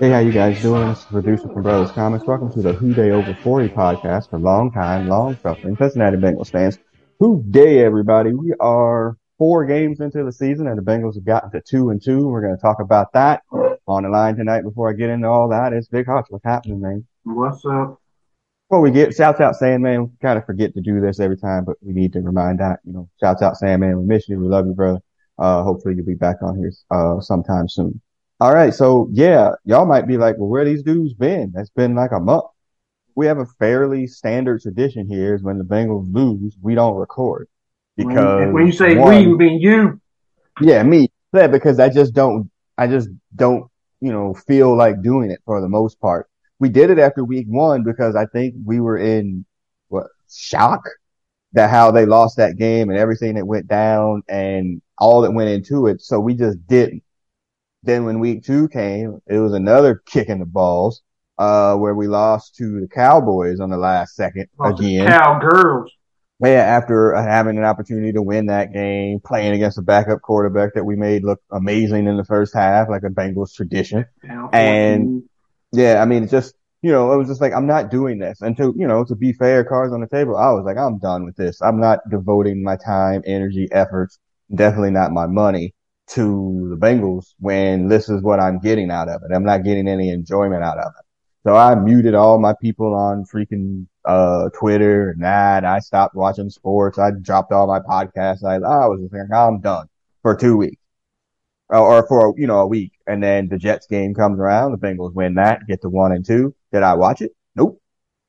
Hey, how you guys doing? This is the producer from Brothers Comics. Welcome to the Who Day Over 40 podcast for long-time, long-suffering Cincinnati Bengals fans. Who day, everybody? We are 4 games into the season, and the Bengals have gotten to 2-2. We're going to talk about that on the line tonight. Before I get into all that, it's Big Hutch. What's happening, man? What's up? Before we get shouts out Sandman, we kind of forget to do this every time, but we need to remind that, you know, shouts out Sandman. We miss you. We love you, brother. Hopefully you'll be back on here sometime soon. All right, so yeah, y'all might be like, well, where these dudes been? That's been like a month. We have a fairly standard tradition here is when the Bengals lose, we don't record. Because when you say we, you mean you. Yeah, me. Yeah, because I just don't, you know, feel like doing it for the most part. We did it after week one because I think we were in shock that how they lost that game and everything that went down and all that went into it. So we just didn't. Then when week two came, it was another kick in the balls, where we lost to the Cowboys on the last second again. Cowgirls. Yeah, after having an opportunity to win that game, playing against a backup quarterback that we made look amazing in the first half, like a Bengals tradition. And yeah, I mean, it's just, you know, it was just like, I'm not doing this. And to, you know, to be fair, cards on the table, I was like, I'm done with this. I'm not devoting my time, energy, efforts, definitely not my money to the Bengals when this is what I'm getting out of it. I'm not getting any enjoyment out of it. So I muted all my people on freaking Twitter and that. I stopped watching sports. I dropped all my podcasts. I was just like, I'm done for 2 weeks. Or for, you know, a week. And then the Jets game comes around. The Bengals win that, get to 1-2. Did I watch it? Nope.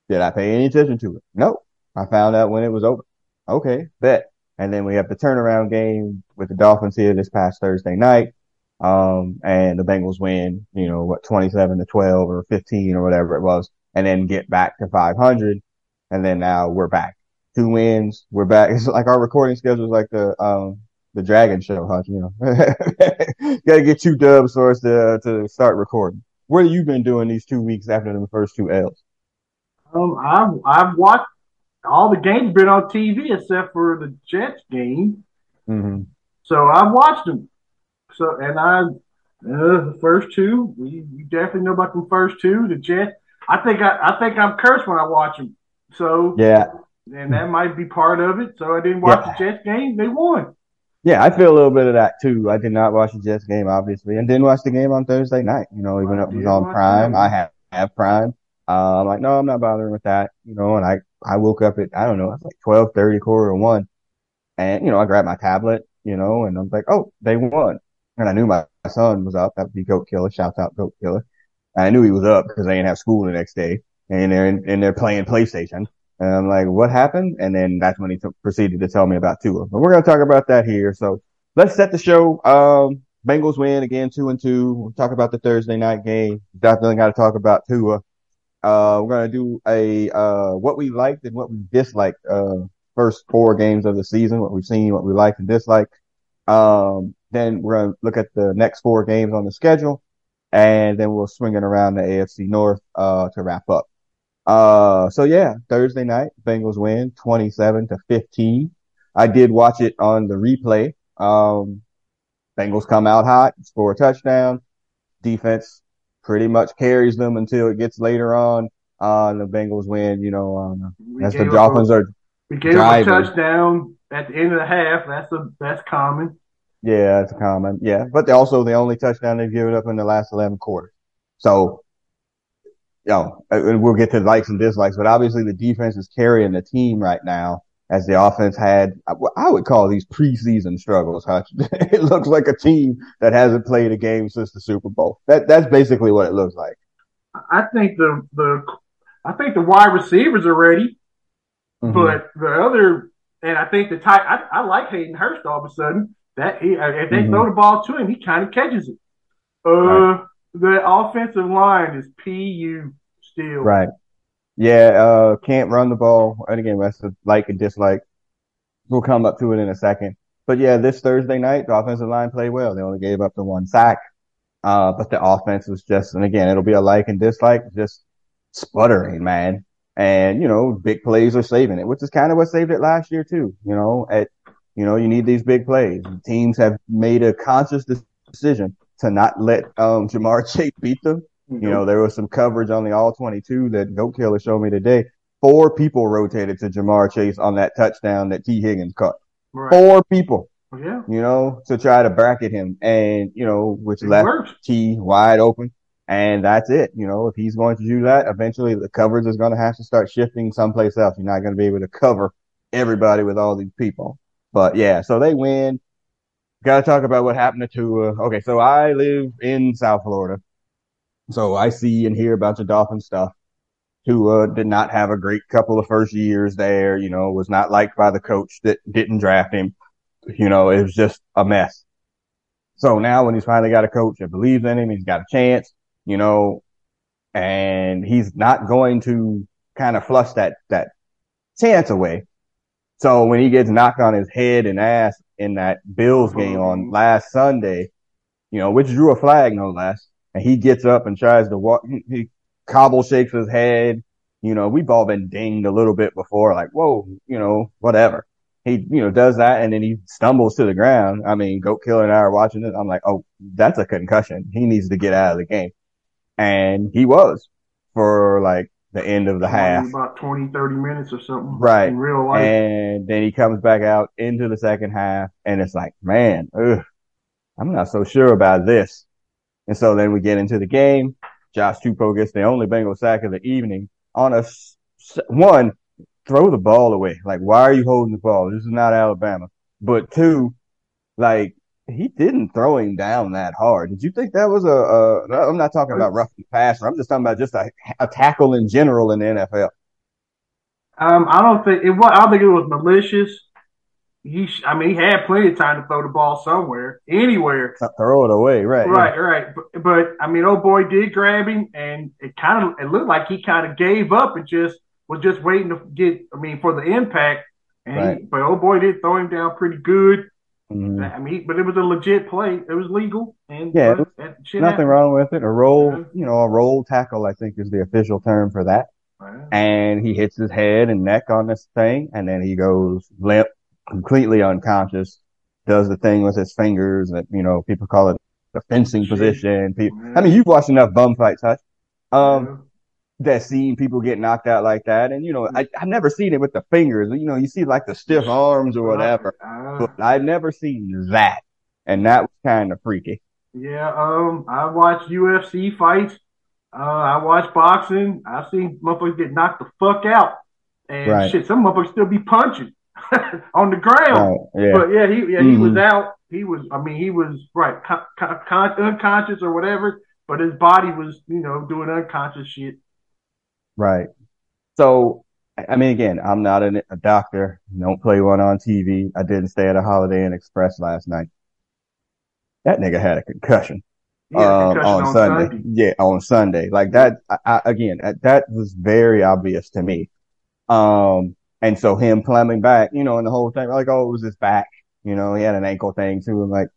Did I pay any attention to it? Nope. I found out when it was over. Okay, bet. And then we have the turnaround game with the Dolphins here this past Thursday night. And the Bengals win, you know, 27-12 or 15 or whatever it was, and then get back to 500. And then now we're back. 2 wins. We're back. It's like our recording schedule is like the Dragon Show, Hutch, you know. Gotta get 2 dubs for us to start recording. What have you been doing these 2 weeks after the first 2 L's? I've watched all the games been on TV except for the Jets game. Mm-hmm. So I've watched them. So, and the first 2, you definitely know about the first 2, the Jets. I think I'm cursed when I watch them. So, yeah. And that might be part of it. So I didn't watch the Jets game. They won. Yeah, I feel a little bit of that, too. I did not watch the Jets game, obviously, and didn't watch the game on Thursday night. You know, even though it was on Prime. I have Prime. I'm like, no, I'm not bothering with that. You know, and I woke up at, I don't know, it was like 12:30, 1:15. And, you know, I grabbed my tablet, you know, and I'm like, oh, they won. And I knew my son was up. That would be Goat Killer. Shout out Goat Killer. And I knew he was up because they didn't have school the next day. And they're playing PlayStation. And I'm like, what happened? And then that's when he proceeded to tell me about Tua. But we're going to talk about that here. So let's set the show. Bengals win again, 2-2. We'll talk about the Thursday night game. Definitely got to talk about Tua. We're going to do what we liked and what we disliked, first 4 games of the season, what we've seen, what we liked and disliked. Then we're going to look at the next 4 games on the schedule, and then we'll swing it around the AFC North, to wrap up. So yeah, Thursday night, Bengals win 27-15. I did watch it on the replay. Bengals come out hot, score a touchdown, defense pretty much carries them until it gets later on. The Bengals win, you know, as the Dolphins are we gave driving. Them a touchdown at the end of the half. That's common. Yeah, that's common. Yeah. But they also the only touchdown they've given up in the last 11 quarters. So, you know, we'll get to likes and dislikes, but obviously the defense is carrying the team right now as the offense had, I would call these preseason struggles, Hutch. It looks like a team that hasn't played a game since the Super Bowl. That's basically what it looks like. I think the wide receivers are ready, mm-hmm. but the other, and I think the tight. I like Hayden Hurst all of a sudden. That if they mm-hmm. throw the ball to him, he kind of catches it. Right. The offensive line is PU still. Right. Yeah, can't run the ball. And again, that's a like and dislike. We'll come up to it in a second. But yeah, this Thursday night, the offensive line played well. They only gave up the 1 sack. But the offense was just, and again, it'll be a like and dislike, just sputtering, man. And, you know, big plays are saving it, which is kind of what saved it last year too. You know, you need these big plays. Teams have made a conscious decision to not let Ja'Marr Chase beat them. You know, there was some coverage on the All-22 that Goat Killer showed me today. Four people rotated to Ja'Marr Chase on that touchdown that T Higgins caught. Right. Four people. Yeah. You know, to try to bracket him, and you know, which left T wide open. And that's it. You know, if he's going to do that, eventually the coverage is going to have to start shifting someplace else. You're not going to be able to cover everybody with all these people. But yeah, so they win. Got to talk about what happened to Tua. Okay, so I live in South Florida. So I see and hear about the Dolphin stuff. Tua did not have a great couple of first years there, you know, was not liked by the coach that didn't draft him. You know, it was just a mess. So now when he's finally got a coach that believes in him, he's got a chance, you know, and he's not going to kind of flush that chance away. So when he gets knocked on his head and ass in that Bills game on last Sunday, you know, which drew a flag no less, and he gets up and tries to walk, he cobble shakes his head. You know, we've all been dinged a little bit before, like, whoa, you know, whatever. He, you know, does that, and then he stumbles to the ground. I mean, Goat Killer and I are watching it. I'm like, oh, that's a concussion. He needs to get out of the game. And he was for, like, the end of the half. About 20, 30 minutes or something. Right. In real life. And then he comes back out into the second half, and it's like, man, I'm not so sure about this. And so then we get into the game. Josh Tupou gets the only Bengal sack of the evening on a one. Throw the ball away. Like, why are you holding the ball? This is not Alabama. But two, like, he didn't throw him down that hard. Did you think that was a I'm not talking about roughing the passer. I'm just talking about just a tackle in general in the NFL. I think it was malicious. He had plenty of time to throw the ball somewhere, anywhere. Throw it away, right? Right, yeah. Right. But I mean, old boy did grab him, and it looked like he kind of gave up and just. Was just waiting to for the impact. And right. But old boy did throw him down pretty good. Mm-hmm. I mean, but it was a legit play. It was legal. And yeah, nothing wrong with it. A roll, a roll tackle, I think, is the official term for that. Right. And he hits his head and neck on this thing. And then he goes limp, completely unconscious, does the thing with his fingers that, people call it the fencing position. People, yeah. I mean, you've watched enough bum fights, Hutch. That seen people get knocked out like that. And, I've never seen it with the fingers. You see like the stiff arms or whatever. But I've never seen that. And that was kind of freaky. Yeah, I watched UFC fights. I watched boxing. I've seen motherfuckers get knocked the fuck out. And right. Shit, some motherfuckers still be punching on the ground. Right, yeah. But yeah, he was out. He was, right, unconscious or whatever. But his body was, doing unconscious shit. Right. So, I mean, again, I'm not a doctor. Don't play one on TV. I didn't stay at a Holiday Inn Express last night. That nigga had a concussion, on Sunday. Yeah, on Sunday. Like that, that was very obvious to me. And so him climbing back, and the whole thing, like, oh, it was his back. He had an ankle thing too. And like,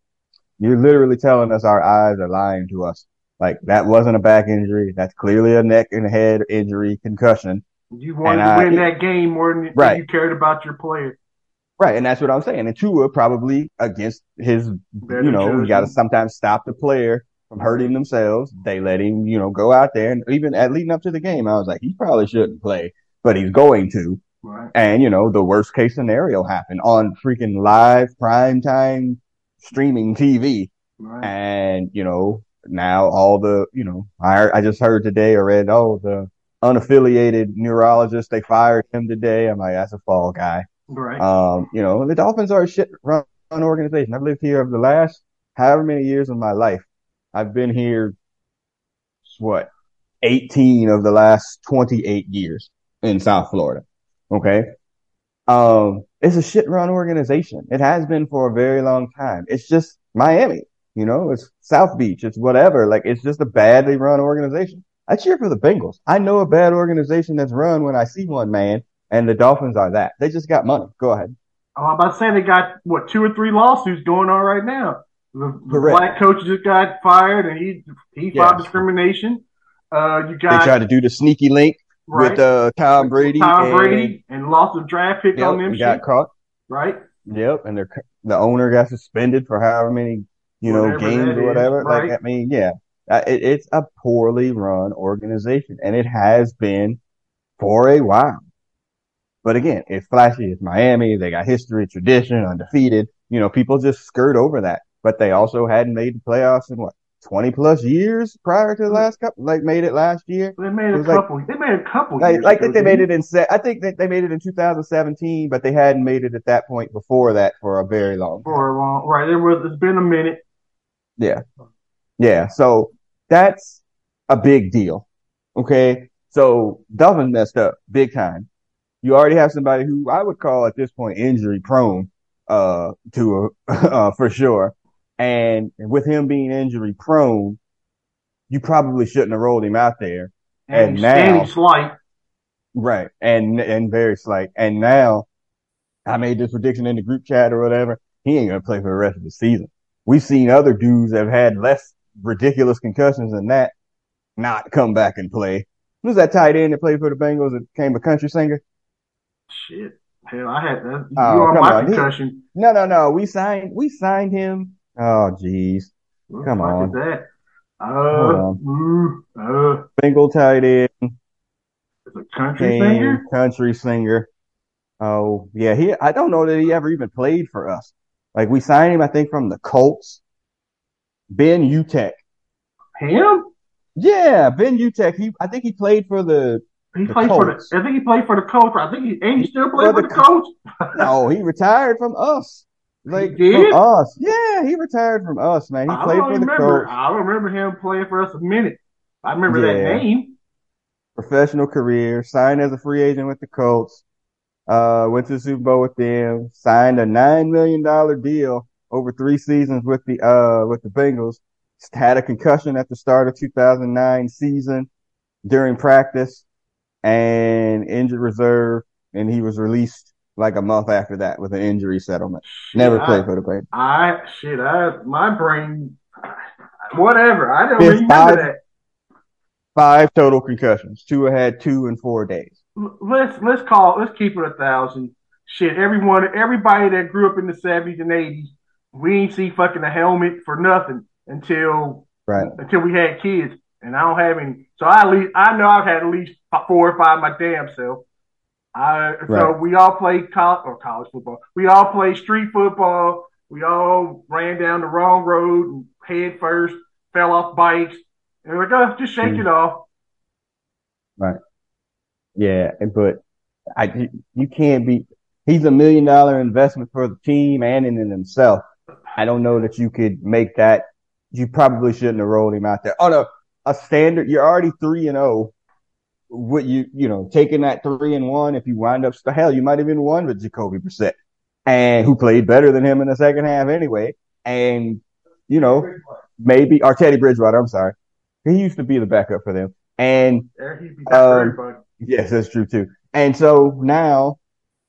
you're literally telling us our eyes are lying to us. Like, that wasn't a back injury. That's clearly a neck and head injury, concussion. You wanted to win that game more than you cared about your player. Right, and that's what I'm saying. And Tua probably against his, you got to sometimes stop the player from hurting themselves. They let him, go out there. And even at leading up to the game, I was like, he probably shouldn't play, but he's going to. Right. And, the worst case scenario happened on freaking live primetime streaming TV. Right. And, now all the, I just heard today or read, the unaffiliated neurologist, they fired him today. I'm like, that's a fall guy. Right. The Dolphins are a shit-run organization. I've lived here over the last however many years of my life. I've been here, 18 of the last 28 years in South Florida. Okay. It's a shit-run organization. It has been for a very long time. It's just Miami. It's South Beach, it's whatever. Like, it's just a badly run organization. I cheer for the Bengals. I know a bad organization that's run when I see one, man, and the Dolphins are that. They just got money. Go ahead. I'm about to say they got, 2 or 3 lawsuits going on right now. The black coach just got fired, and he filed discrimination. They tried to do the sneaky link with Tom Brady and lost a draft pick on them. Got caught. Right. Yep, and the owner got suspended for however many games or whatever. Like, I mean, yeah. It's a poorly run organization, and it has been for a while. But again, it's flashy. It's Miami. They got history, tradition, undefeated. You know, people just skirt over that. But they also hadn't made the playoffs in, what, 20-plus years prior to the last couple? Like, made it last year? They made a couple. Like, they made a couple years. Like, I think they made it in I think they made it in 2017, but they hadn't made it at that point before that for a very long time. For a long, right. It's been a minute. Yeah. Yeah. So that's a big deal. Okay. So Dublin messed up big time. You already have somebody who I would call at this point injury prone, for sure. And with him being injury prone, you probably shouldn't have rolled him out there. And now, slight. Right. And very slight. And now I made this prediction in the group chat or whatever. He ain't going to play for the rest of the season. We've seen other dudes that have had less ridiculous concussions than that not come back and play. Who's that tight end that played for the Bengals that became a country singer? Shit, hell, I had that. You on my concussion? No. We signed him. Oh, jeez. Come on. What is that? Bengal tight end. It's a country singer. Country singer. Oh yeah, I don't know that he ever even played for us. Like, we signed him, I think, from the Colts. Ben Utecht. Him? Yeah, Ben Utecht. I think he played for the. I think he played for the Colts. I think he still played for the Colts. No, he retired from us. Like, he did? From us. Yeah, he retired from us, man. He played for the Colts. I remember him playing for us a minute. I remember that name. Professional career. Signed as a free agent with the Colts. Went to the Super Bowl with them. Signed a $9 million deal over 3 seasons with the Bengals. Had a concussion at the start of 2009 season during practice. And injured reserve, and he was released like a month after that with an injury settlement. Never played for the Bengals. My brain, whatever. I don't remember that. 5 total concussions. Tua had 2 in 4 days. Let's keep it 1,000. Shit, everybody that grew up in the '70s and '80s, we ain't see fucking a helmet for nothing until we had kids. And I don't have any, so I know I've had at least 4 or 5 my damn self. So we all played college football. We all played street football. We all ran down the wrong road, head first, fell off bikes, and we're like, just shake it off. Right. Yeah, but you can't be. He's $1 million investment for the team and in himself. I don't know that you could make that. You probably shouldn't have rolled him out there. Oh no. A standard, you're already 3-0. What you taking that 3-1, if you wind up, hell, you might have even won with Jacoby Brissett, and who played better than him in the second half anyway. And, Teddy Bridgewater, I'm sorry. He used to be the backup for them. And, yes, that's true too. And so now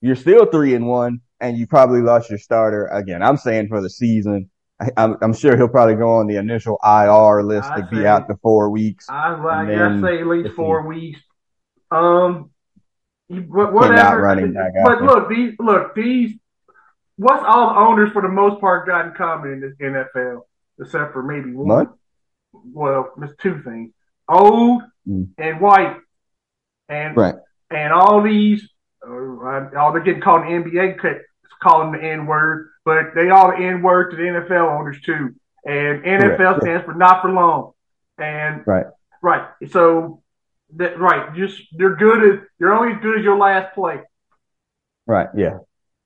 you're still 3-1, and you probably lost your starter again. I'm saying for the season. I'm sure he'll probably go on the initial IR list to be out to 4 weeks. I say at least 4 weeks. Whatever. But what's all the owners for the most part got in common in the NFL, except for maybe one. Well, there's 2 things: old and white, and all these. All they're getting called in the NBA cut. Calling the N-word, but they all the N-word to the NFL owners too. And NFL stands for not for long. And right. So that you're good as you're only as good as your last play. Right, yeah.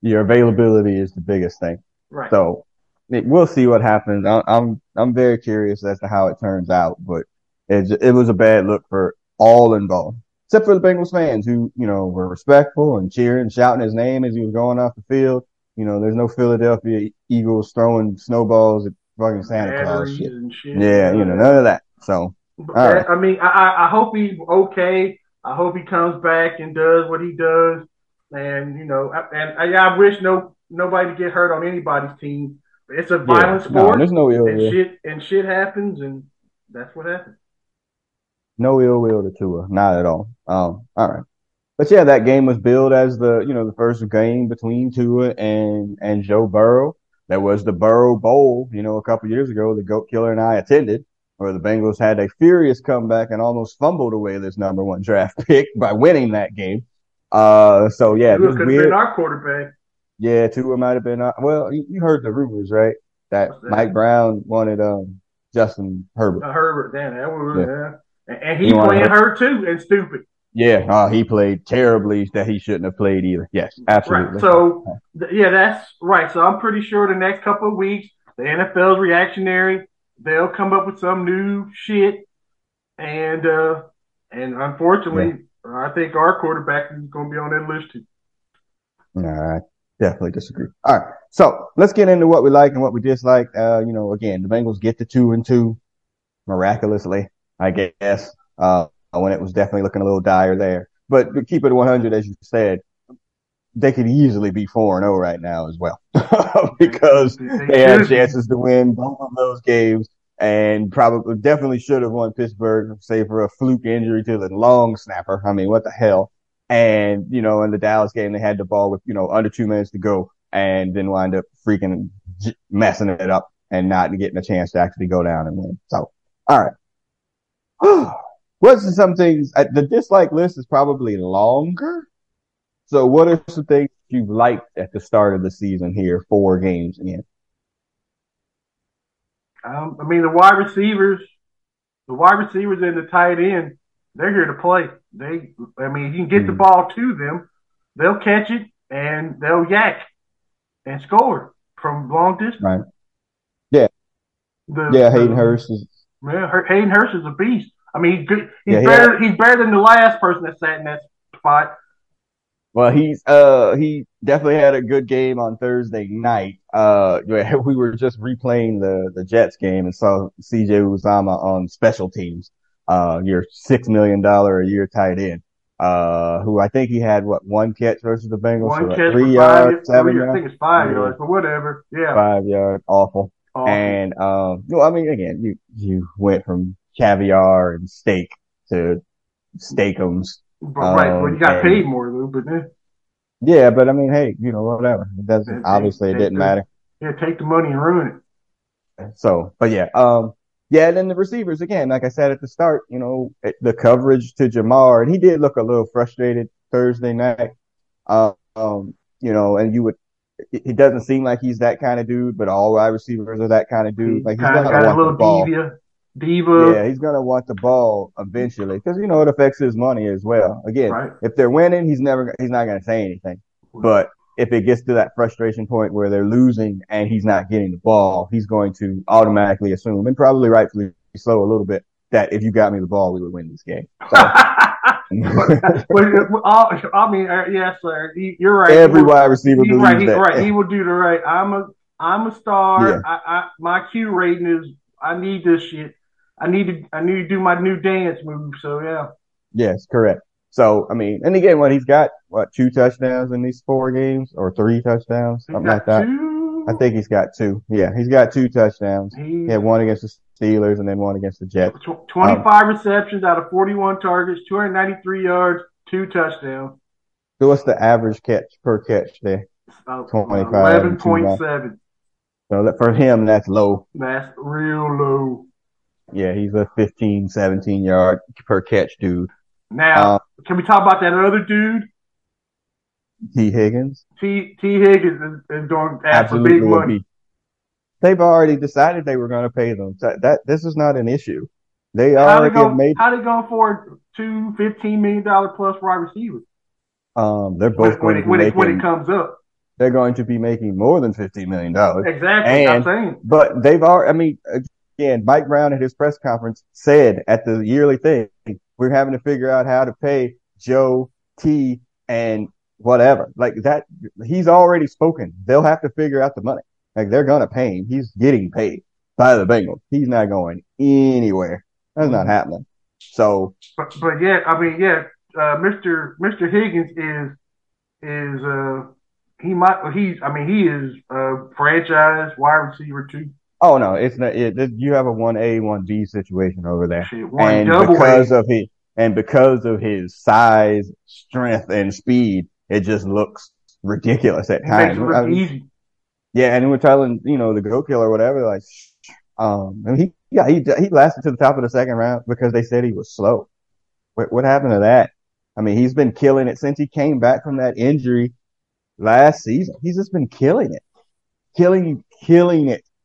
Your availability is the biggest thing. Right. So we'll see what happens. I'm very curious as to how it turns out, but it was a bad look for all involved. Except for the Bengals fans who, were respectful and cheering, shouting his name as he was going off the field. There's no Philadelphia Eagles throwing snowballs at fucking Santa Claus shit. Yeah, none of that. So, all right. I mean, I hope he's okay. I hope he comes back and does what he does. And, I wish nobody get hurt on anybody's team. It's a violent sport. No, there's no ill will. Shit happens, and that's what happens. No ill will to Tua, not at all. All right. But yeah, that game was billed as the first game between Tua and Joe Burrow. That was the Burrow Bowl, a couple years ago, the Goat Killer and I attended. where the Bengals had a furious comeback and almost fumbled away this number one draft pick by winning that game. So yeah, Tua could have been our quarterback. Yeah, Tua might have been. Well, you heard the rumors, right? That Mike Brown wanted Justin Herbert. Herbert, damn, that was yeah. And he played her too, and stupid. Yeah, he played terribly that he shouldn't have played either. Yes, absolutely. Right. So yeah, that's right. So I'm pretty sure the next couple of weeks, the NFL's reactionary. They'll come up with some new shit, and unfortunately, I think our quarterback is going to be on that list too. I definitely disagree. All right, so let's get into what we like and what we dislike. You know, again, the Bengals get the 2-2 miraculously, I guess. When it was definitely looking a little dire there, but to keep it 100, as you said, they could easily be 4-0 right now as well because they had chances to win both of those games and probably definitely should have won Pittsburgh, save for a fluke injury to the long snapper. I mean, what the hell? And, you know, in the Dallas game, they had the ball with, you know, under 2 minutes to go and then wind up freaking messing it up and not getting a chance to actually go down and win. So, all right. What's some things? The dislike list is probably longer. So what are some things you've liked at the start of the season here, 4 games in? I mean, the wide receivers and the tight end, they're here to play. I mean, you can get the ball to them, they'll catch it, and they'll yak and score from long distance. Right. Yeah. Hayden Hurst is a beast. I mean, he's good. He's better than the last person that sat in that spot. Well, he definitely had a good game on Thursday night. We were just replaying the Jets game and saw C.J. Uzomah on special teams. Your $6 million a year tight end, who I think he had one catch versus the Bengals. One catch, 3 yards, 7 yards. I think it's 5 yards, but whatever. Yeah, 5 yards, awful. And I mean, again, you went from caviar and steak to steakums. Right, but you got paid more, Lou. But yeah, but I mean, hey, you know, whatever. It doesn't. Obviously, it didn't matter. Yeah, take the money and ruin it. So, but yeah, and then the receivers again. Like I said at the start, you know, the coverage to Ja'Marr, and he did look a little frustrated Thursday night. You know, and it doesn't seem like he's that kind of dude, but all wide receivers are that kind of dude. Like he's got a little diva. Yeah, he's going to want the ball eventually because, you know, it affects his money as well. Again, right. If they're winning, he's not going to say anything. But if it gets to that frustration point where they're losing and he's not getting the ball, he's going to automatically assume, and probably rightfully so a little bit, that if you got me the ball, we would win this game. So. I mean, yes, sir. You're right. Every wide receiver believes that. He's right. He will do the right. I'm a star. Yeah. My Q rating is I need this shit. I need to do my new dance move. So yeah. Yes, correct. So I mean, and again, he's got 2 touchdowns in these 4 games, or 3 touchdowns, something like that. 2? I think he's got 2. Yeah, he's got 2 touchdowns. He had 1 against the Steelers and then 1 against the Jets. 25 receptions out of 41 targets, 293 yards, 2 touchdowns. So what's the average catch per catch there? 25. 11.7. So that for him, that's low. That's real low. Yeah, he's a 15, 17-yard per catch dude. Now, can we talk about that other dude? T Higgins. T Higgins is going to ask for big money. They've already decided they were going to pay them. This is not an issue. They already made. How they going for 2 $15 million plus wide receivers? They're both going to make when it comes up. They're going to be making more than $15 million. Exactly, I'm saying. But they've already. I mean. Again, Mike Brown at his press conference said at the yearly thing, we're having to figure out how to pay Joe, T, and whatever. Like that, he's already spoken. They'll have to figure out the money. Like they're going to pay him. He's getting paid by the Bengals. He's not going anywhere. That's not happening. So. But yeah, I mean, yeah, Mr. Higgins is franchise wide receiver too. Oh no, it's not. You have a 1A, 1B situation over there, because of his size, strength, and speed, it just looks ridiculous at times. It makes it look easy. Yeah, and we're telling the Go Killer or whatever, like, And he lasted to the top of the second round because they said he was slow. What happened to that? I mean, he's been killing it since he came back from that injury last season. He's just been killing it, killing it.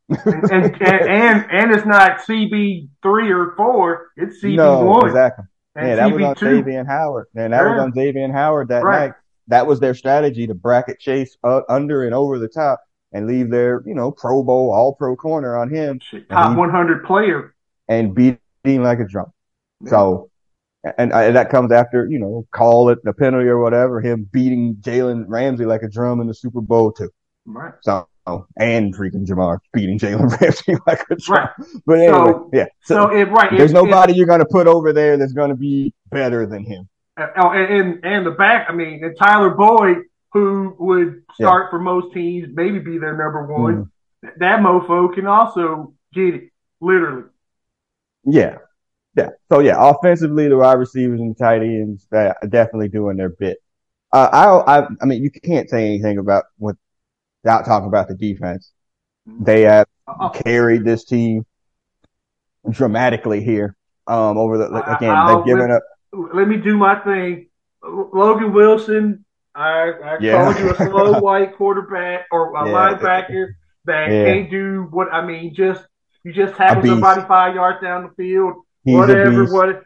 and it's not CB3 or 4. It's CB1. No, exactly. And that was on Xavien Howard. And that was on Xavien Howard that night. That was their strategy to bracket Chase under and over the top and leave their, Pro Bowl, all-pro corner on him. Top 100 player. And beat him like a drum. Yeah. So, and that comes after, call it a penalty or whatever, him beating Jalen Ramsey like a drum in the Super Bowl, too. Right. So, and freaking Ja'Marr beating Jalen Ramsey like a drum. Right. But anyway, there's nobody you're going to put over there that's going to be better than him. And the back, and Tyler Boyd, who would start for most teams, maybe be their number one. Mm-hmm. That mofo can also get it, literally. Yeah. So, offensively, the wide receivers and tight ends are definitely doing their bit. You can't say anything without talking about the defense. They have carried this team dramatically here. They've given up. Let me do my thing. Logan Wilson, I called you a slow white quarterback or a linebacker that can't do what you just tackle somebody 5 yards down the field. He's legit.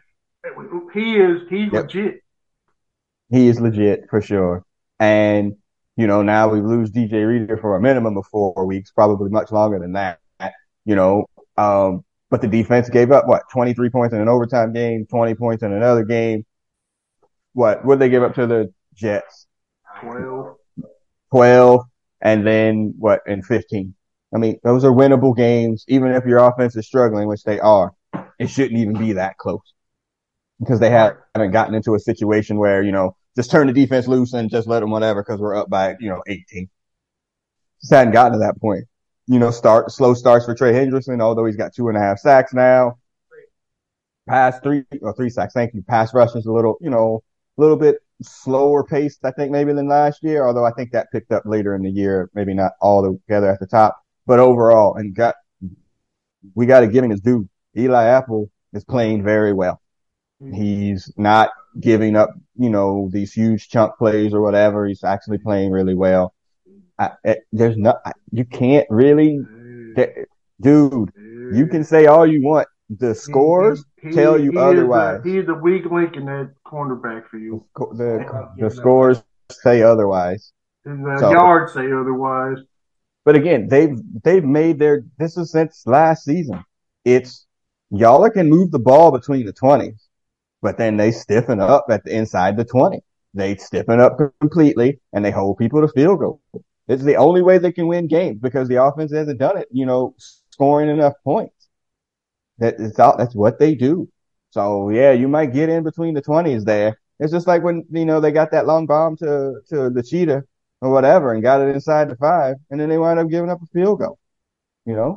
He is legit for sure. And now we lose DJ Reader for a minimum of 4 weeks, probably much longer than that. But the defense gave up, 23 points in an overtime game, 20 points in another game. What did they give up to the Jets? 12. And then, in 15. Those are winnable games, even if your offense is struggling, which they are. It shouldn't even be that close. Because they haven't gotten into a situation where, just turn the defense loose and just let them whatever because we're up by, 18. Just hadn't gotten to that point. Slow starts for Trey Henderson, although he's got 2.5 sacks now. Three sacks. Thank you. Pass rush is a little bit slower paced, I think, maybe than last year, although I think that picked up later in the year, maybe not all together at the top. But overall, we got to give him his due. Eli Apple is playing very well. He's not giving up, these huge chunk plays or whatever. He's actually playing really well. You can't really, dude. You can say all you want. The scores tell you otherwise. He's the weak link in that cornerback for you. The scores say otherwise. And the yards say otherwise. But again, they've made their. This is since last season. It's y'all can move the ball between the 20s, but then they stiffen up at the inside the 20. They stiffen up completely and they hold people to field goal. It's the only way they can win games because the offense hasn't done it, scoring enough points. That's what they do. So, you might get in between the 20s there. It's just like when, they got that long bomb to the Cheetah or whatever and got it inside the 5, and then they wind up giving up a field goal.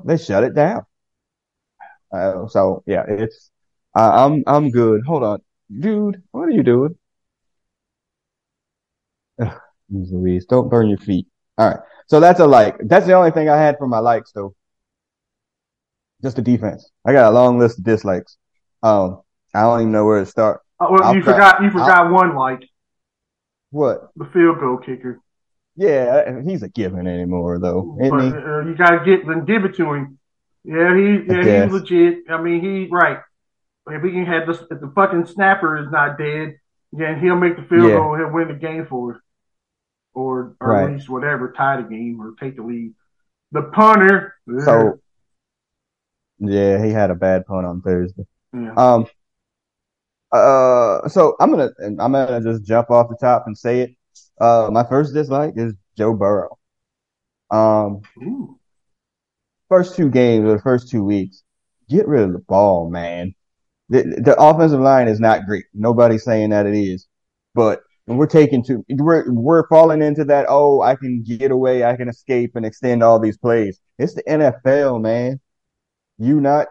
They shut it down. It's I'm good. Hold on. Dude, what are you doing? Ugh, Louise, don't burn your feet. All right. So that's a like. That's the only thing I had for my likes, though. Just the defense. I got a long list of dislikes. I don't even know where to start. You forgot one like. What? The field goal kicker. Yeah, he's a given anymore, though. Isn't he? You gotta give it to him. Yeah, he's legit. He right. If we can have the fucking snapper is not dead, then he'll make the field goal. He'll win the game for us. Or right. At least whatever, tie the game or take the lead. The punter. So, he had a bad punt on Thursday. Yeah. So I'm gonna just jump off the top and say it. My first dislike is Joe Burrow. First two games or the first 2 weeks, get rid of the ball, man. The offensive line is not great. Nobody's saying that it is, but. And we're falling into that, I can get away, I can escape and extend all these plays. It's the NFL, man. You not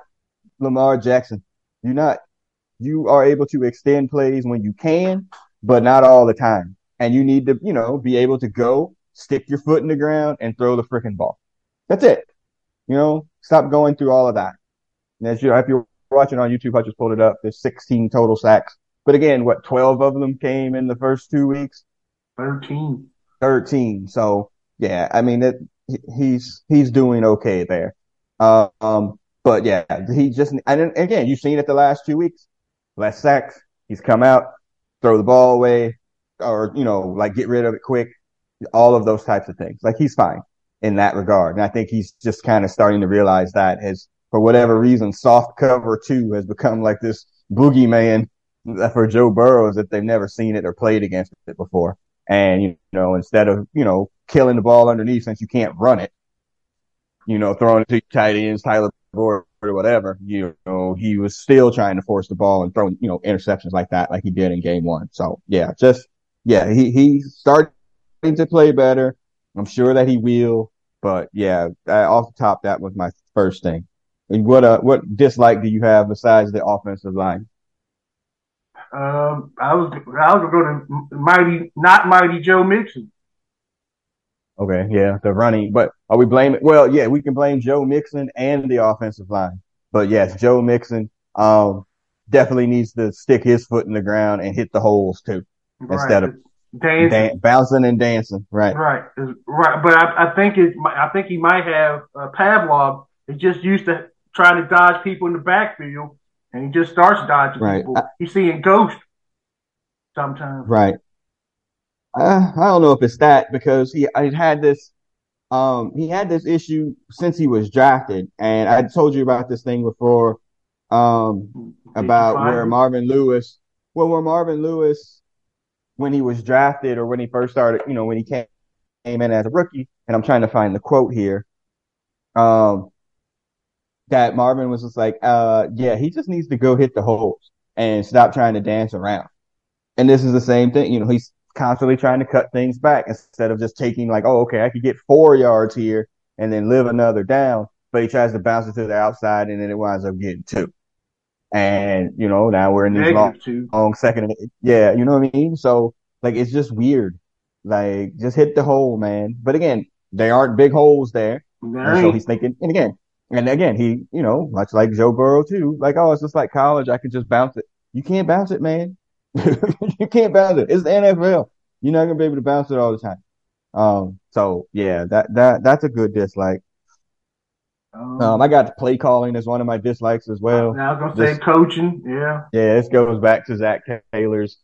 Lamar Jackson. You are able to extend plays when you can, but not all the time. And you need to, be able to go, stick your foot in the ground, and throw the freaking ball. That's it. You know, stop going through all of that. And as you, if you're watching on YouTube, I just pulled it up. There's 16 total sacks. But again, what, 12 of them came in the first 2 weeks? 13. So, yeah, I mean, he's doing okay there. But yeah, he just, and again, you've seen it the last 2 weeks. Less sacks. He's come out, throw the ball away, or, you know, like get rid of it quick. All of those types of things. Like, he's fine in that regard. And I think he's just kind of starting to realize that his, for whatever reason, soft cover two has become like this boogeyman for Joe Burrow, is that they've never seen it or played against it before. And, you know, instead of, you know, killing the ball underneath since you can't run it, you know, throwing it to tight ends, Tyler Boyd or whatever, you know, he was still trying to force the ball and throwing, you know, interceptions like that, like he did in game one. So yeah, just, yeah, he's starting to play better. I'm sure that he will, but yeah, off the top, that was my first thing. And what dislike do you have besides the offensive line? I was going to not mighty Joe Mixon. Okay, yeah, the running, but are we blaming? Well, yeah, we can blame Joe Mixon and the offensive line, but yes, Joe Mixon definitely needs to stick his foot in the ground and hit the holes too, right, instead of bouncing and dancing. Right. But I think he might have Pavlov. He's just used to trying to dodge people in the backfield, and he just starts dodging people. He's seeing ghosts sometimes. Right. I don't know if it's that, because he had this issue since he was drafted, and I told you about this thing before, about where Marvin Lewis, when he was drafted or when he first started, you know, when he came in as a rookie, and I'm trying to find the quote here, that Marvin was just like, yeah, he just needs to go hit the holes and stop trying to dance around. And this is the same thing, you know, he's constantly trying to cut things back instead of just taking like, oh, okay, I could get 4 yards here and then live another down, but he tries to bounce it to the outside and then it winds up getting two. And, you know, now we're in this long second. Yeah, you know what I mean? So, like, it's just weird. Like, just hit the hole, man. But again, they aren't big holes there. Right. So he's thinking, and again, he, you know, much like Joe Burrow too, like, oh, it's just like college. I could just bounce it. You can't bounce it, man. You can't bounce it. It's the NFL. You're not gonna be able to bounce it all the time. So yeah, that's a good dislike. I got the play calling as one of my dislikes as well. I was gonna say coaching. Yeah. Yeah, this goes back to Zach Taylor's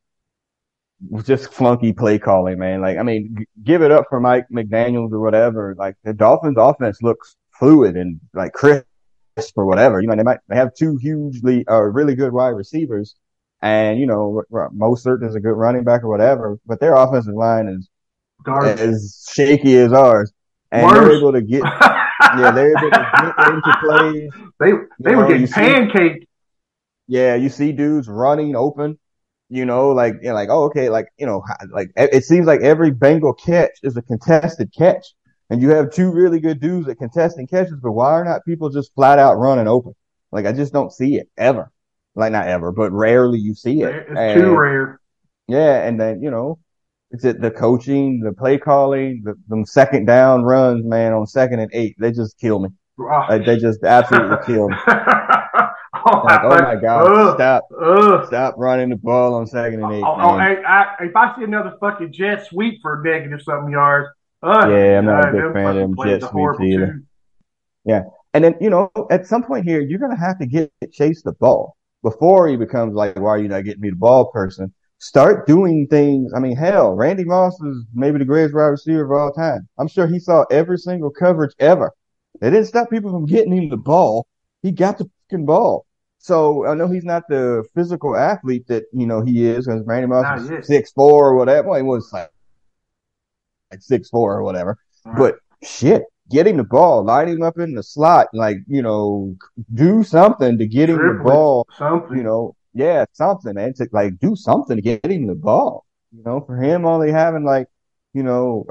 just flunky play calling, man. Like, I mean, give it up for Mike McDaniels or whatever. Like, the Dolphins' offense looks fluid and like crisp or whatever. You know, they have two hugely really good wide receivers. And, you know, Mostert is a good running back or whatever, but their offensive line is as shaky as ours. And they're able to get, into plays. They were getting pancaked. Yeah, you see dudes running open, you know, like, you're like, oh, okay, like, you know, like it seems like every Bengal catch is a contested catch. And you have two really good dudes at contesting catches, but why are not people just flat out running open? Like, I just don't see it ever. Like, not ever, but rarely you see it. It's too rare. Yeah, and then, you know, it's the coaching, the play calling, them second down runs, man, on 2nd and 8. They just kill me. Oh. Like, they just absolutely kill me. Stop running the ball on 2nd and 8. If I see another fucking jet sweep for -something yards. Yeah, I'm not a big fan of them jet sweeps either. Yeah, and then, you know, at some point here, you're going to have to get Chase the ball. Before he becomes like, why are you not getting me the ball person? Start doing things. I mean, hell, Randy Moss is maybe the greatest wide receiver of all time. I'm sure he saw every single coverage ever. They didn't stop people from getting him the ball. He got the fucking ball. So I know he's not the physical athlete that, you know, he is, because Randy Moss is 6'4 or whatever. Well, he was like 6'4 or whatever. Right. But shit. Get him the ball, line him up in the slot, like, you know, do something to get him the ball. Something. You know, yeah, something, man. To, like, do something to get him the ball. You know, for him only having, like, you know,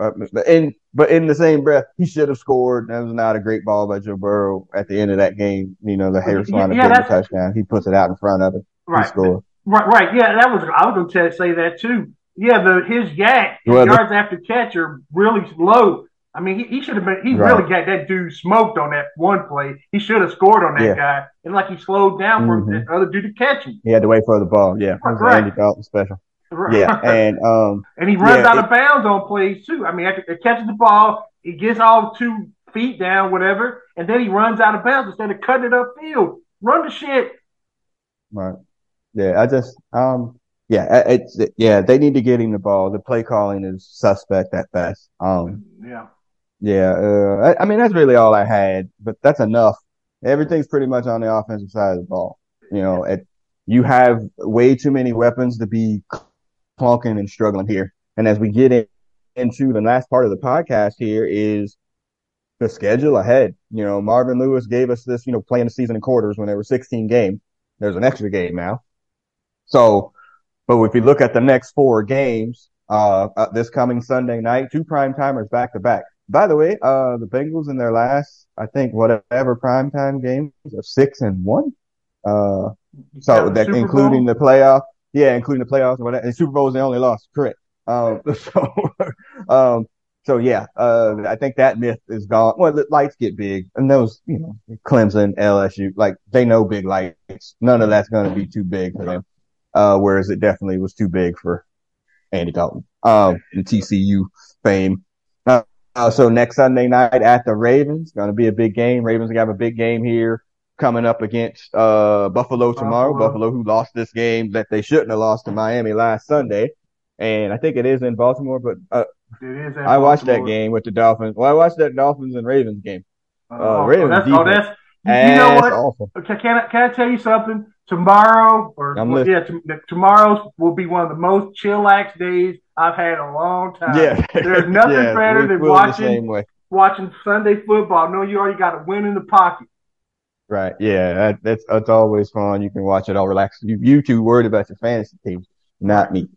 but in the same breath, he should have scored. That was not a great ball by Joe Burrow at the end of that game. You know, the Harris line of touchdown. He puts it out in front of it. Right. He scored. Right. Yeah, that was. I was going to say that too. Yeah, his yards after catch are really low. I mean, he should have been – he really got that dude smoked on that one play. He should have scored on that guy. And, like, he slowed down for the other dude to catch him. He had to wait for the ball, Right. Andy Dalton special. Right. Yeah, and he runs out of bounds on plays, too. I mean, it catches the ball. He gets all 2 feet down, whatever, and then he runs out of bounds instead of cutting it upfield. Run the shit. Right. Yeah, I just – they need to get him the ball. The play calling is suspect at best. I mean, that's really all I had, but that's enough. Everything's pretty much on the offensive side of the ball. You know, you have way too many weapons to be clunking and struggling here. And as we get into the last part of the podcast here is the schedule ahead. You know, Marvin Lewis gave us this, you know, playing the season in quarters when there were 16 games. There's an extra game now. So, but if you look at the next 4 games, this coming Sunday night, 2 prime timers back to back. By the way, the Bengals in their last, I think, whatever primetime games are 6-1. So that including the playoff. Yeah, including the playoffs and whatever. And Super Bowl is the only loss, correct. I think that myth is gone. Well, the lights get big. And those, you know, Clemson, LSU, like they know big lights. None of that's going to be too big for them. Whereas it definitely was too big for Andy Dalton, the TCU fame. So next Sunday night at the Ravens, going to be a big game. Ravens have a big game here coming up against Buffalo tomorrow. Buffalo, who lost this game that they shouldn't have lost to Miami last Sunday. And I think it is in Baltimore, but I watched that game with the Dolphins. Well, I watched that Dolphins and Ravens game. You know what? Awful. Can I tell you something? Tomorrow will be one of the most chillax days I've had in a long time. Yeah. There's nothing better than watching Sunday football. No, you already got a win in the pocket. Right. Yeah. That's always fun. You can watch it all relaxed. You two worried about your fantasy team, not me.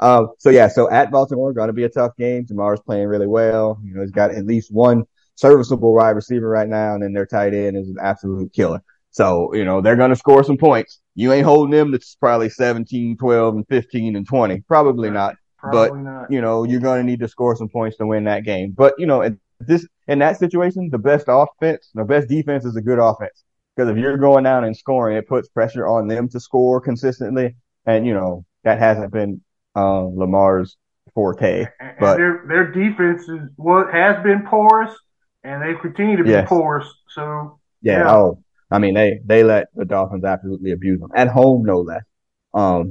So at Baltimore, going to be a tough game. Jamar's playing really well. You know, he's got at least one serviceable wide receiver right now, and then their tight end is an absolute killer. So, you know, they're going to score some points. You ain't holding them to probably 17, 12, and 15, and 20. Probably not. You know, you're going to need to score some points to win that game. But, you know, in that situation, the best defense is a good offense. Because if you're going down and scoring, it puts pressure on them to score consistently. And, you know, that hasn't been Lamar's forte. But their defense has been porous, and they continue to be porous. So, I mean, they let the Dolphins absolutely abuse them. At home, no less. I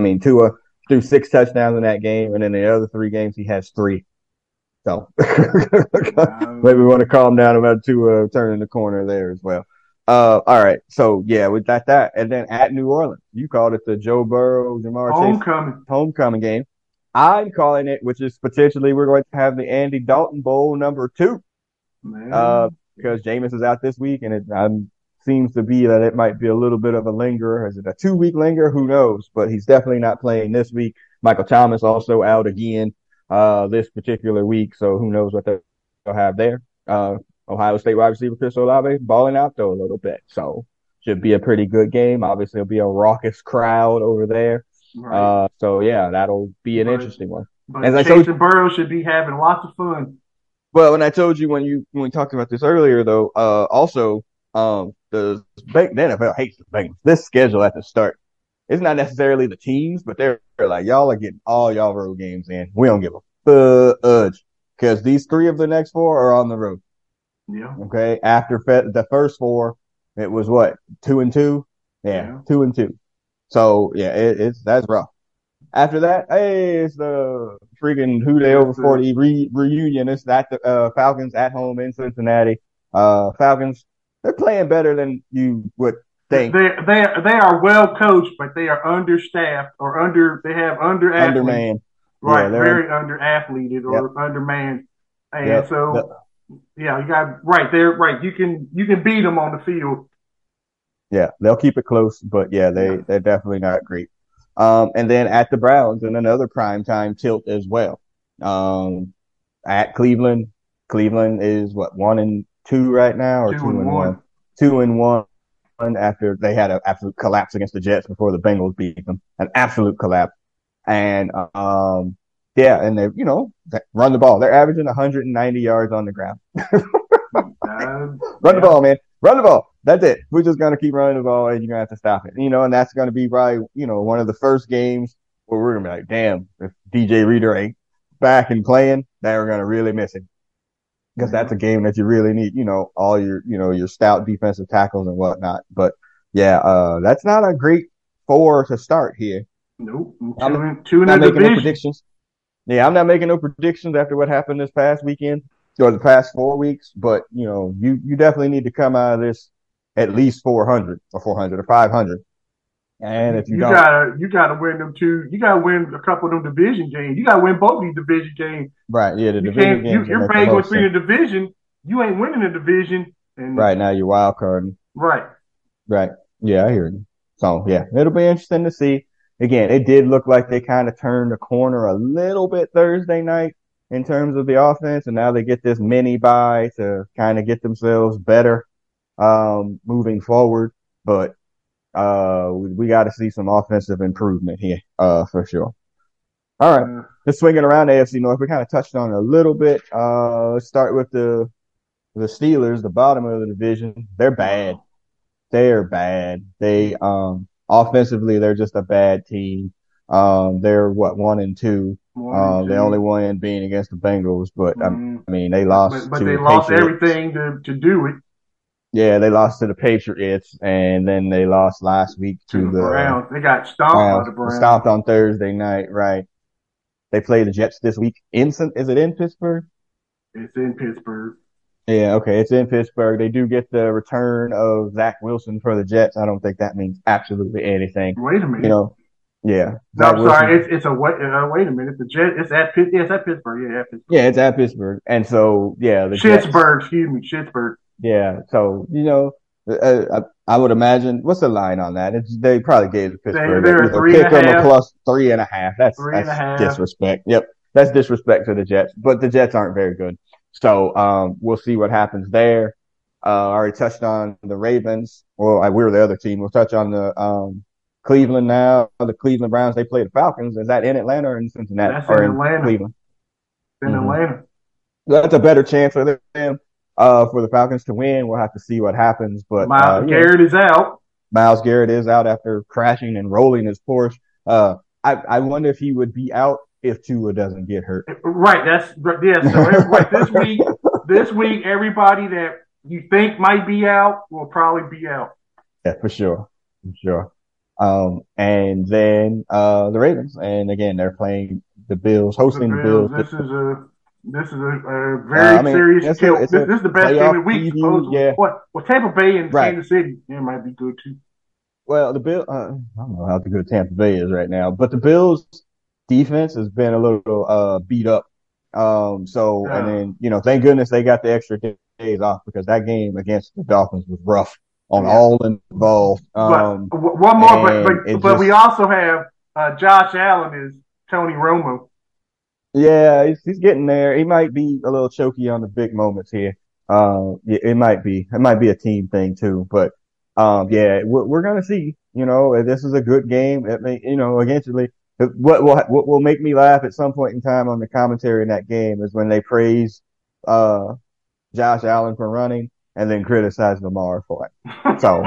mean, Tua threw 6 touchdowns in that game, and in the other 3 games, he has 3. So, maybe we want to calm down about Tua turning the corner there as well. All right. So, we got that. And then at New Orleans, you called it the Joe Burrow, Ja'Marr Chase homecoming game. I'm calling it, which is potentially we're going to have the Andy Dalton Bowl #2. Man. Because Jameis is out this week, and it seems to be that it might be a little bit of a lingerer. Is it a 2-week linger? Who knows? But he's definitely not playing this week. Michael Thomas also out again this particular week, so who knows what they'll have there. Ohio State wide receiver Chris Olave balling out, though, a little bit. So should be a pretty good game. Obviously, it'll be a raucous crowd over there. Right. That'll be an interesting one. But Chase and Burrow should be having lots of fun. Well, and I told you when we talked about this earlier, though, the NFL hates the Bengals. This schedule at the start, it's not necessarily the teams, but they're like, y'all are getting all y'all road games in. We don't give a fudge because these 3 of the next 4 are on the road. Yeah. Okay. After the first 4, it was what? 2-2? Yeah. 2-2. So, it's that's rough. After that, hey, it's the freaking Who Day Over 40 reunion. It's at the Falcons at home in Cincinnati. Falcons, they're playing better than you would think. They are well coached, but they are understaffed or undermanned. Right, very underathleted or undermanned. And you got right there. Right, you can beat them on the field. Yeah, they'll keep it close, but they're definitely not great. And then at the Browns in another primetime tilt as well. At Cleveland. Cleveland is 1-2 right now, or 2-1? 2-1 after they had an absolute collapse against the Jets before the Bengals beat them. An absolute collapse. And Yeah, and they, you know, run the ball. They're averaging 190 yards on the ground. Run the ball, man. Run the ball. That's it. We're just going to keep running the ball, and you're going to have to stop it. You know, and that's going to be probably, you know, one of the first games where we're going to be like, damn, if DJ Reader ain't back and playing, they are going to really miss it. Because that's a game that you really need, you know, all your, you know, your stout defensive tackles and whatnot. But yeah, that's not a great four to start here. Nope. Two in the division. Yeah, I'm not making no predictions after what happened this past weekend or the past 4 weeks, but you know, you definitely need to come out of this at least 400 or 500. And if you don't, you gotta win them two. You gotta win a couple of them division games. You gotta win both these division games. Right. Yeah. The division games. You're playing with three in the division. You ain't winning the division. And right now you're wild carding. Right. Right. Yeah, I hear you. So yeah, it'll be interesting to see. Again, it did look like they kind of turned the corner a little bit Thursday night in terms of the offense, and now they get this mini bye to kind of get themselves better moving forward. But we got to see some offensive improvement here for sure. All right, let's swing it around AFC North. We kind of touched on it a little bit. Let's start with the Steelers, the bottom of the division. They're bad. They offensively, they're just a bad team. They're 1-2. The only one being against the Bengals, but I mean, they lost. But they lost Patriots. Everything to do it. Yeah, they lost to the Patriots, and then they lost last week to the Browns. They got stomped by the Browns. Stomped on Thursday night, right? They play the Jets this week. Is it in Pittsburgh? It's in Pittsburgh. Yeah, okay, it's in Pittsburgh. They do get the return of Zach Wilson for the Jets. I don't think that means absolutely anything. Wait a minute. You know, yeah. No, I'm sorry. Wait a minute. The Jets. It's at Pittsburgh. Yeah, at Pittsburgh. Yeah, it's at Pittsburgh. And so, yeah, the Pittsburgh. Excuse me, Pittsburgh. Yeah. So you know, I would imagine what's the line on that? They probably gave it to Pittsburgh. They're a pick 'em plus 3.5. That's disrespect. Yep, that's disrespect to the Jets. But the Jets aren't very good. So, we'll see what happens there. I already touched on the Ravens. Well, we're the other team. We'll touch on the, Cleveland now. The Cleveland Browns, they play the Falcons. Is that in Atlanta or in Cincinnati? That's in Atlanta. Cleveland. It's in Atlanta. That's a better chance for them, for the Falcons to win. We'll have to see what happens, but Myles Garrett is out. Myles Garrett is out after crashing and rolling his Porsche. I wonder if he would be out if Tua doesn't get hurt. Right, so this week, everybody that you think might be out will probably be out. Yeah, for sure. And then the Ravens, and again, they're playing the Bills, hosting the Bills. This is a very serious kill. This is the best game of the week. Yeah. Well, Tampa Bay and Kansas City, they might be good too. Well, the Bills, I don't know how good Tampa Bay is right now, but the Bills' defense has been a little beat up. And then, you know, thank goodness they got the extra days off, because that game against the Dolphins was rough on all involved. But we also have Josh Allen is Tony Romo. Yeah, he's getting there. He might be a little choky on the big moments here. It might be a team thing too, but we're going to see, you know, this is a good game. It may, you know, eventually. What will make me laugh at some point in time on the commentary in that game is when they praise Josh Allen for running and then criticize Lamar for it. So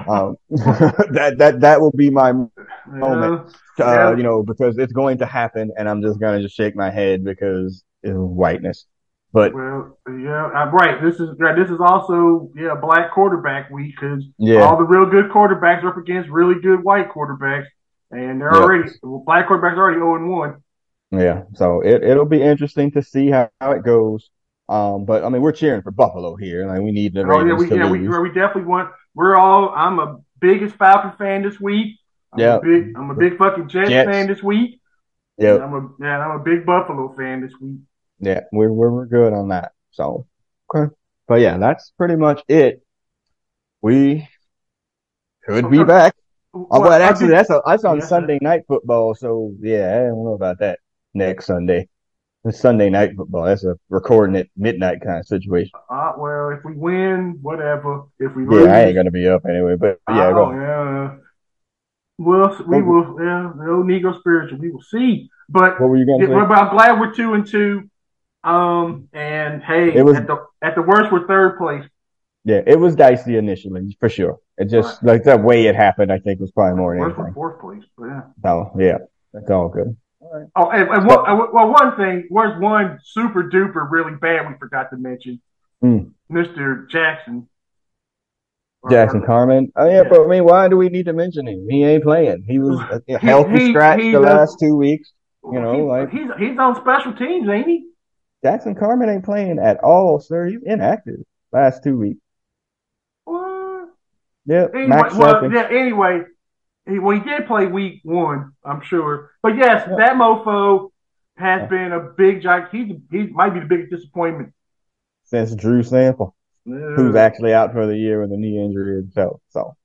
that will be my moment, you know, because it's going to happen, and I'm just going to shake my head because it's whiteness. But I'm right. This is also black quarterback week, because all the real good quarterbacks are up against really good white quarterbacks. And they're already black quarterbacks already 0-1. Yeah, so it'll be interesting to see how it goes. But I mean, we're cheering for Buffalo here. Like, we need the Ravens to lose. We definitely want. I'm a biggest Falcon fan this week. I'm a big fucking Jets fan this week. Yeah, I'm a big Buffalo fan this week. Yeah, we're good on that. So okay, but yeah, that's pretty much it. We could be back. Oh, well, actually, that's on Sunday Night Football. So, I don't know about that next Sunday. It's Sunday Night Football. That's a recording at midnight kind of situation. Well, if we win, whatever. If we lose, I ain't gonna be up anyway. But yeah, go. We will. Yeah, no Negro spiritual. We will see. But what were you going to say? I'm glad we're 2-2. And hey, at the worst, we're third place. Yeah, it was dicey initially for sure. It just like the way it happened, I think, was probably more than anything. Fourth place, yeah. So yeah, that's all good. All right. Oh, one thing. Where's one super duper really bad we forgot to mention? Mr. Jackson. Jackson Carman. Oh yeah, but I mean, why do we need to mention him? He ain't playing. He was a healthy scratch the last 2 weeks. You know, he's on special teams, ain't he? Jackson Carman ain't playing at all, sir. He's inactive last 2 weeks. What? Yep. Anyway, he did play week 1, I'm sure. But yes, that mofo has been a big giant. He might be the biggest disappointment since Drew Sample, who's actually out for the year with a knee injury himself. So,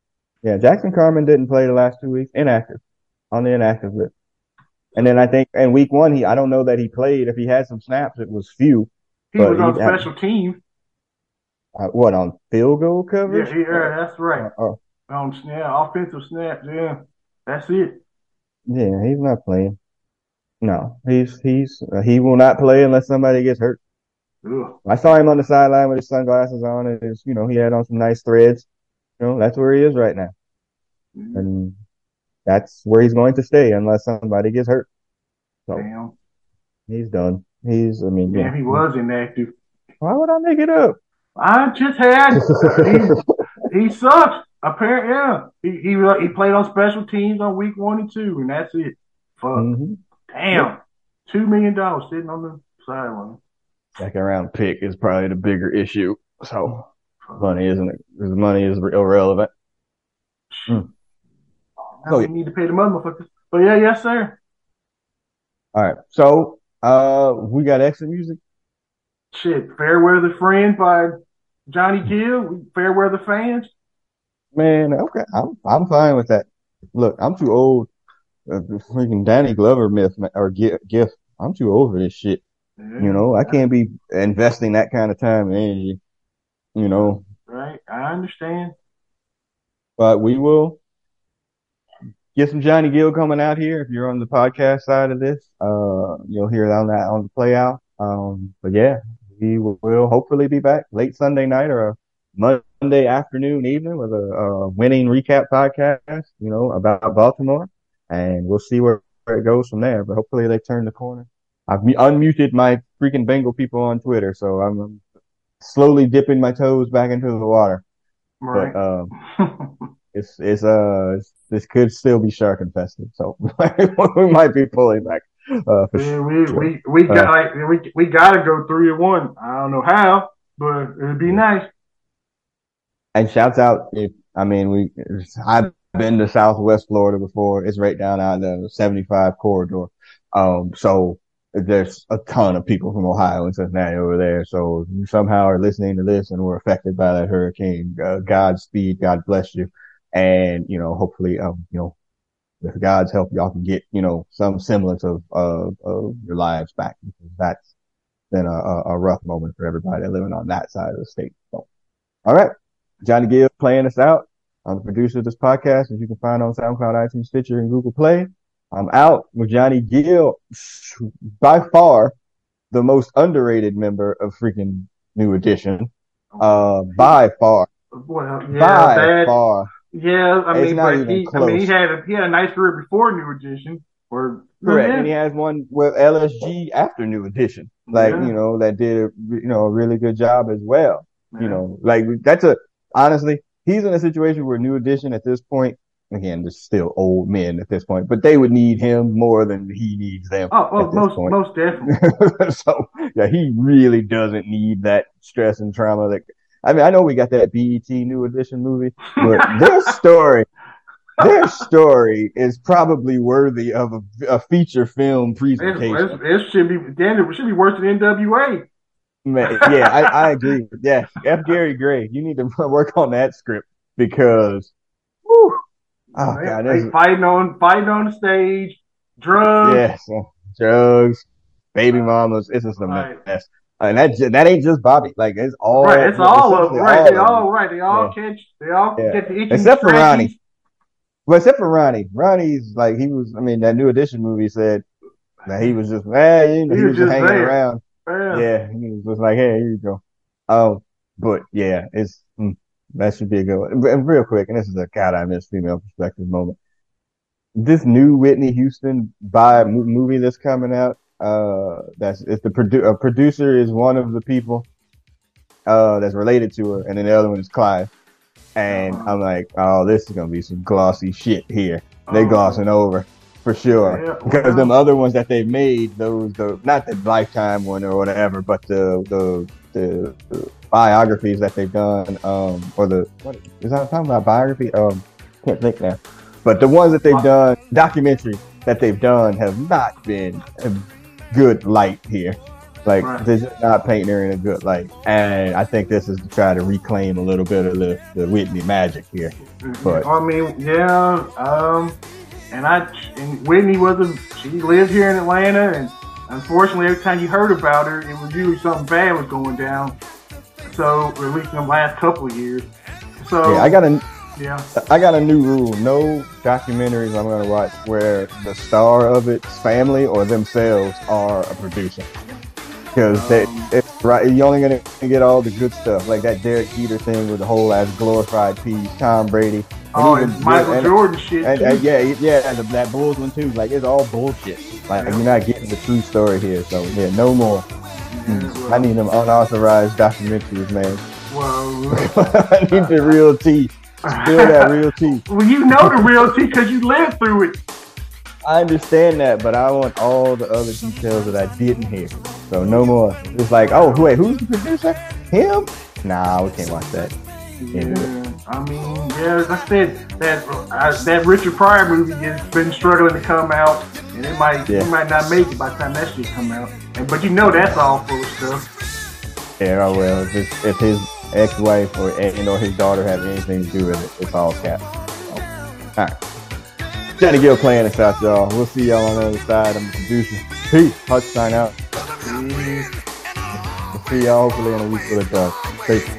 yeah, Jackson Carman didn't play the last 2 weeks. Inactive. On the inactive list. And then I think in week 1, I don't know that he played. If he had some snaps, it was few. He was on special team. What, on field goal coverage? Yeah, that's right. Offensive snaps, yeah. That's it. Yeah, he's not playing. No, he's he will not play unless somebody gets hurt. Ugh. I saw him on the sideline with his sunglasses on and his, you know, he had on some nice threads. You know, that's where he is right now. Mm-hmm. And that's where he's going to stay unless somebody gets hurt. So damn. He's done. He was inactive. Why would I make it up? I just had he sucks. Apparently, yeah. He played on special teams on week 1 and 2, and that's it. Fuck. Mm-hmm. Damn. $2 million sitting on the sideline. Second round pick is probably the bigger issue. So money isn't it? Because money is irrelevant. Mm. You need to pay the motherfuckers. But yeah, yes, sir. All right. So we got exit music. Shit. Fairweather the Friend by Johnny Gill. Fairweather the Fans. Man, okay. I'm fine with that. Look, I'm too old. The freaking Danny Glover myth or gift. I'm too old for this shit. Yeah. You know, I can't be investing that kind of time and energy. You know. Right. I understand. But we will get some Johnny Gill coming out here. If you're on the podcast side of this, you'll hear that on the play out. But yeah, we will hopefully be back late Sunday night or a Monday afternoon, evening with a winning recap podcast, you know, about Baltimore. And we'll see where it goes from there. But hopefully they turn the corner. I've unmuted my freaking Bengal people on Twitter, so I'm slowly dipping my toes back into the water. Right. But, this could still be shark infested, so we might be pulling back. We gotta go 3-1. I don't know how, but it'd be nice. And shouts out! I've been to Southwest Florida before. It's right down out the 75 corridor. So there's a ton of people from Ohio and Cincinnati over there. So you somehow are listening to this and were affected by that hurricane. Godspeed, God bless you. And, you know, hopefully, you know, with God's help, y'all can get, you know, some semblance of your lives back. That's been a rough moment for everybody living on that side of the state. So, all right. Johnny Gill playing us out. I'm the producer of this podcast, as you can find on SoundCloud, iTunes, Stitcher, and Google Play. I'm out with Johnny Gill, by far the most underrated member of freaking New Edition. By far. Well, yeah, by far. Yeah, I mean, but he had a nice career before New Edition. Correct, and he has one with LSG after New Edition. Like, you know, that did a really good job as well. Yeah. You know, like honestly, he's in a situation where New Edition at this point, again, they're still old men at this point, but they would need him more than he needs them. Most definitely. So yeah, he really doesn't need that stress and trauma that. I mean, I know we got that BET New Edition movie, but their story is probably worthy of a feature film presentation. It should be worse than NWA. Man, yeah, I agree. Yeah, F. Gary Gray, you need to work on that script because, fighting on the stage, drugs, baby mamas. It's just a mess. And that ain't just Bobby. Like it's all right. It's all of them. Right. They all catch the itch. Except for Ronnie. Well, except for Ronnie. Ronnie's like, he was, I mean, that New Edition movie said that he was just, you know, he was just hanging there. Around. Man. Yeah, he was just like, hey, here you go. But yeah, it's, that should be a good one. And real quick, and this is a God I Miss Female Perspective moment. This new Whitney Houston movie that's coming out, a producer is one of the people that's related to her, and then the other one is Clive. And I'm like, oh, this is gonna be some glossy shit here. They're glossing over for sure, because them other ones that they made, not the Lifetime one or whatever, but the biographies that they've done, can't think now. But the ones that they've done, documentaries that they've done, have not been a good light here. Like, they're just not painting her in a good light. And I think this is to try to reclaim a little bit of the Whitney magic here. But I mean, yeah. And Whitney she lived here in Atlanta, and unfortunately, every time you heard about her, it was usually something bad was going down. So, or at least in the last couple of years. So yeah, I got a new rule. No documentaries I'm going to watch where the star of its family or themselves are a producer. Because you're only going to get all the good stuff. Like that Derek Jeter thing with the whole ass glorified piece, Tom Brady. And Michael Jordan shit. That Bulls one too. Like, it's all bullshit. Like, you're not getting the true story here. So, yeah, no more. I need them unauthorized documentaries, man. I need the real tea. Spill that real tea. Well, you know the real tea because you lived through it. I understand that, but I want all the other details that I didn't hear. So no more. It's like, oh, wait, who's the producer? Him? Nah, we can't watch that. Yeah, I mean, yeah, as I said, that Richard Pryor movie has been struggling to come out, and it might not make it by the time that shit come out. But you know that's all full of stuff. Yeah, oh well, if his ex-wife or his daughter have anything to do with it, it's all cap. All right. Johnny Gill playing us out, y'all. We'll see y'all on the other side. I'm the producer. Peace. Hutch sign out. Peace. We'll see y'all hopefully in a week for the dog. Peace.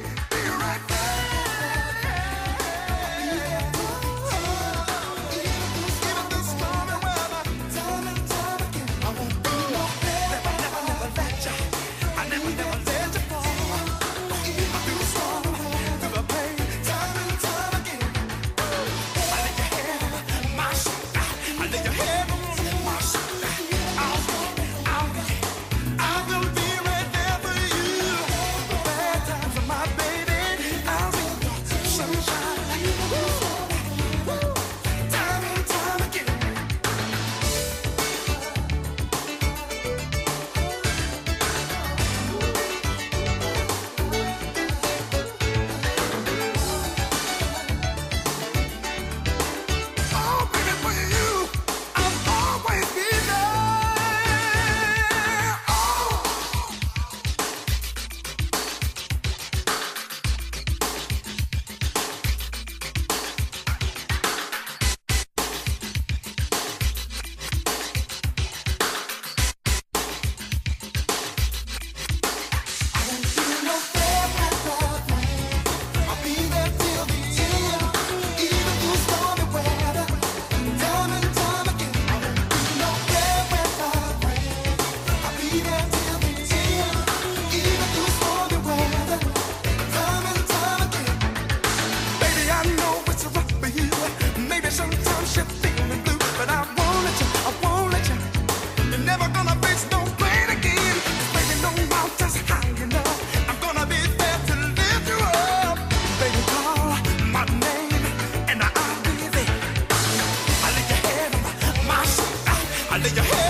Your head.